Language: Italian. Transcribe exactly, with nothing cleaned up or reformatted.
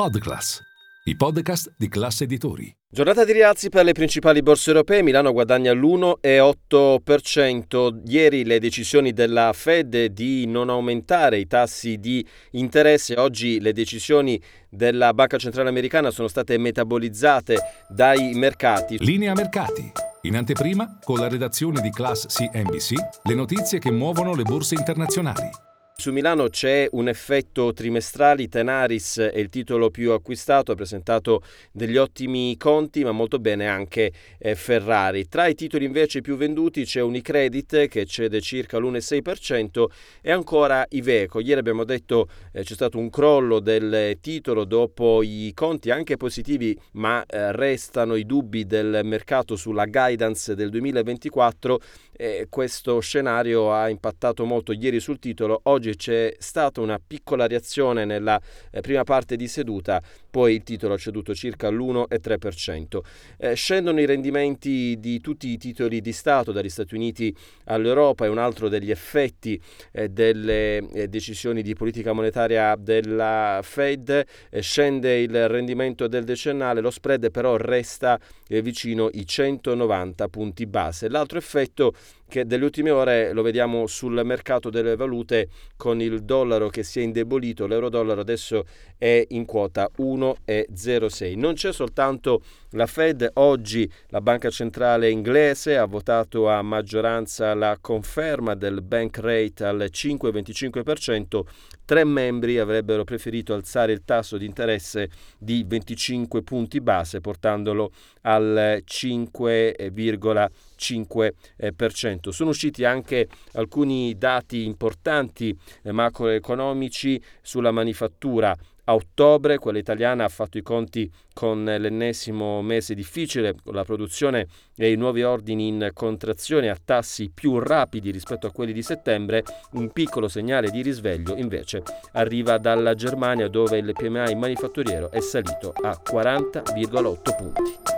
PodClass, i podcast di Class Editori. Giornata di rialzi per le principali borse europee, Milano guadagna l'uno virgola otto per cento. Ieri le decisioni della Fed di non aumentare i tassi di interesse, oggi le decisioni della Banca Centrale Americana sono state metabolizzate dai mercati. Linea mercati. In anteprima, con la redazione di Class C N B C, le notizie che muovono le borse internazionali. Su Milano c'è un effetto trimestrale, Tenaris è il titolo più acquistato, ha presentato degli ottimi conti ma molto bene anche eh, Ferrari. Tra i titoli invece più venduti c'è Unicredit che cede circa l'uno virgola sei per cento e ancora Iveco. Ieri abbiamo detto eh, c'è stato un crollo del titolo dopo i conti anche positivi, ma eh, restano i dubbi del mercato sulla guidance del duemilaventiquattro. Eh, questo scenario ha impattato molto ieri sul titolo, oggi c'è stata una piccola reazione nella prima parte di seduta, poi il titolo ha ceduto circa l'uno virgola tre per cento. Eh, scendono i rendimenti di tutti i titoli di Stato, dagli Stati Uniti all'Europa, è un altro degli effetti eh, delle eh, decisioni di politica monetaria della Fed. Eh, scende il rendimento del decennale, lo spread però resta eh, vicino i centonovanta punti base. L'altro effetto che delle ultime ore lo vediamo sul mercato delle valute con il dollaro che si è indebolito, l'euro-dollaro adesso è in quota uno virgola zero sei. Non c'è soltanto la Fed, oggi la Banca Centrale inglese ha votato a maggioranza la conferma del bank rate al cinque virgola venticinque per cento, tre membri avrebbero preferito alzare il tasso di interesse di venticinque punti base portandolo al cinque virgola cinque per cento. Sono usciti anche alcuni dati importanti macroeconomici sulla manifattura. A ottobre quella italiana ha fatto i conti con l'ennesimo mese difficile, con la produzione e i nuovi ordini in contrazione a tassi più rapidi rispetto a quelli di settembre. Un piccolo segnale di risveglio invece arriva dalla Germania, dove il P M I manifatturiero è salito a quaranta virgola otto punti.